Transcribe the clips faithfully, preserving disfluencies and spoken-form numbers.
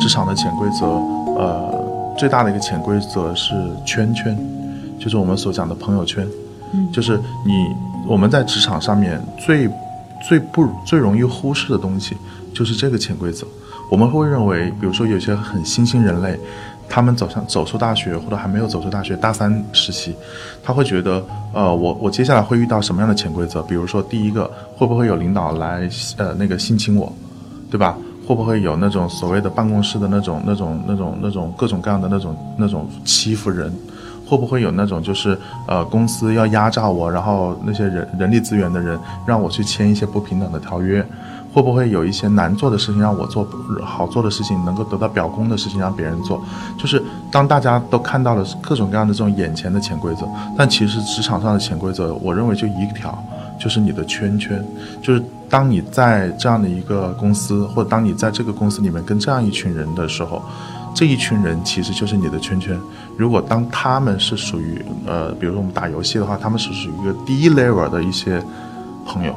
职场的潜规则，呃，最大的一个潜规则是圈圈，就是我们所讲的朋友圈，嗯、就是你我们在职场上面最最不最容易忽视的东西，就是这个潜规则。我们会认为，比如说有些很新兴人类，他们走上走出大学或者还没有走出大学，大三时期，他会觉得，呃，我我接下来会遇到什么样的潜规则？比如说，第一个，会不会有领导来呃那个性侵我，对吧？会不会有那种所谓的办公室的那种那种那种那种各种各样的那种那种欺负人？会不会有那种就是呃公司要压榨我，然后那些人人力资源的人让我去签一些不平等的条约？会不会有一些难做的事情让我做，好做的事情能够得到表功的事情让别人做？就是当大家都看到了各种各样的这种眼前的潜规则，但其实职场上的潜规则，我认为就一条，就是你的圈圈。就是当你在这样的一个公司，或者当你在这个公司里面跟这样一群人的时候，这一群人其实就是你的圈圈。如果当他们是属于呃，比如说我们打游戏的话，他们是属于一个第一 level 的一些朋友，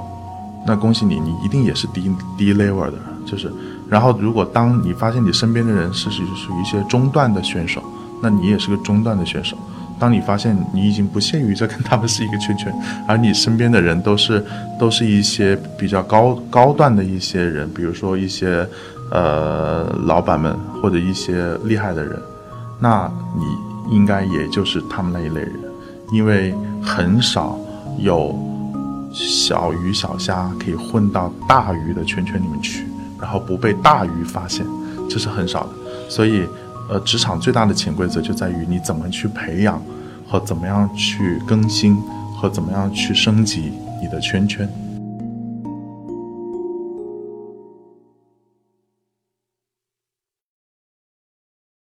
那恭喜你，你一定也是第一第一 level 的。就是，然后如果当你发现你身边的人是属于一些中段的选手，那你也是个中段的选手。当你发现你已经不屑于这跟他们是一个圈圈，而你身边的人都是都是一些比较高高段的一些人，比如说一些呃老板们或者一些厉害的人，那你应该也就是他们那一类人，因为很少有小鱼小虾可以混到大鱼的圈圈里面去，然后不被大鱼发现，这是很少的。所以呃，职场最大的潜规则就在于你怎么去培养和怎么样去更新和怎么样去升级你的圈圈。